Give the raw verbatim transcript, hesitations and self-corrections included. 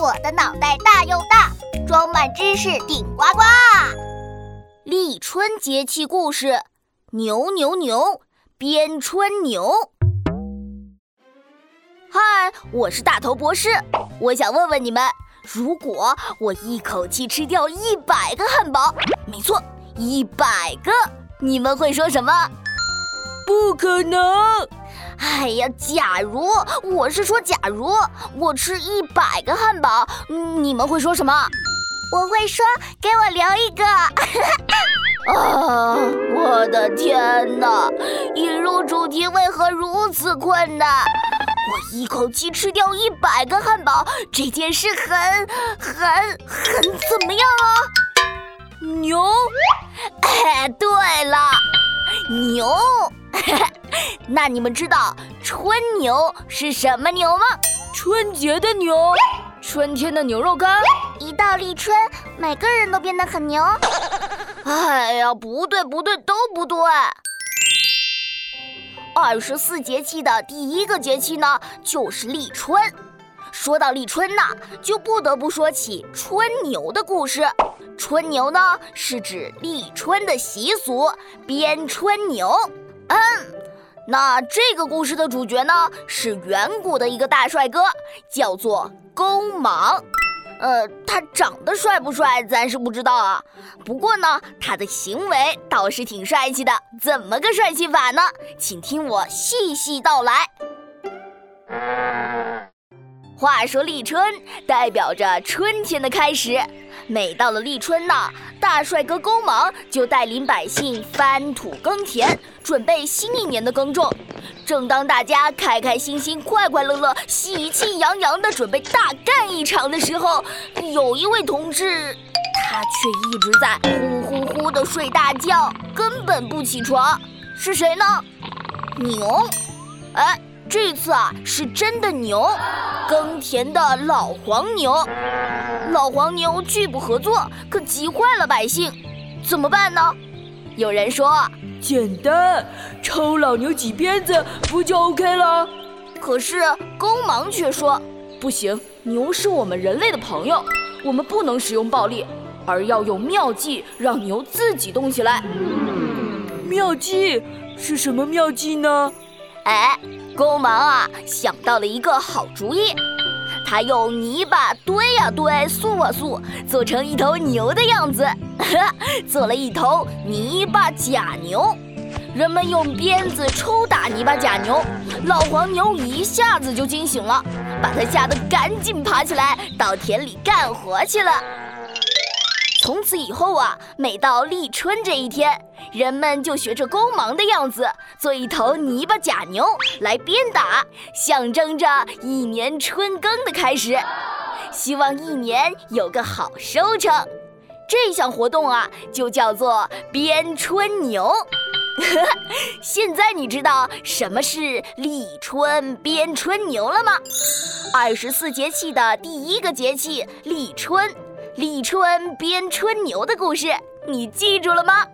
我的脑袋大又大，装满知识顶呱呱。立春节气故事：牛牛牛，编春牛。嗨，我是大头博士，我想问问你们，如果我一口气吃掉一百个汉堡，没错，一百个，你们会说什么？不可能！哎呀，假如，我是说假如我吃一百个汉堡，你们会说什么？我会说给我留一个。啊，我的天哪，引入主题为何如此困难？我一口气吃掉一百个汉堡这件事很很很怎么样啊？牛？哎，对了，牛。那你们知道春牛是什么牛吗？春节的牛，春天的牛肉干。一到立春，每个人都变得很牛。哎呀，不对不对，都不对。二十四节气的第一个节气呢，就是立春。说到立春呢，就不得不说起春牛的故事。春牛呢，是指立春的习俗，编春牛。嗯，那这个故事的主角呢，是远古的一个大帅哥，叫做勾芒。呃，他长得帅不帅咱是不知道啊，不过呢，他的行为倒是挺帅气的。怎么个帅气法呢？请听我细细道来。话说立春代表着春天的开始，每到了立春呢，大帅哥勾芒就带领百姓翻土耕田，准备新一年的耕种。正当大家开开心心、快快乐乐、喜气洋洋的准备大干一场的时候，有一位同志，他却一直在呼呼呼的睡大觉，根本不起床。是谁呢？牛。哎，这次啊，是真的牛，耕田的老黄牛。老黄牛拒不合作，可急坏了百姓，怎么办呢？有人说，简单，抽老牛几鞭子不就 OK 了？可是勾芒却说，不行，牛是我们人类的朋友，我们不能使用暴力，而要用妙计让牛自己动起来。妙计？是什么妙计呢？哎，勾芒啊，想到了一个好主意。他用泥巴堆呀堆，塑啊塑，做成一头牛的样子，做了一头泥巴假牛。人们用鞭子抽打泥巴假牛，老黄牛一下子就惊醒了，把他吓得赶紧爬起来，到田里干活去了。从此以后啊，每到立春这一天，人们就学着勾芒的样子，做一头泥巴假牛来鞭打，象征着一年春耕的开始，希望一年有个好收成。这项活动啊，就叫做编春牛。现在你知道什么是立春编春牛了吗？二十四节气的第一个节气立春，立春编春牛的故事，你记住了吗？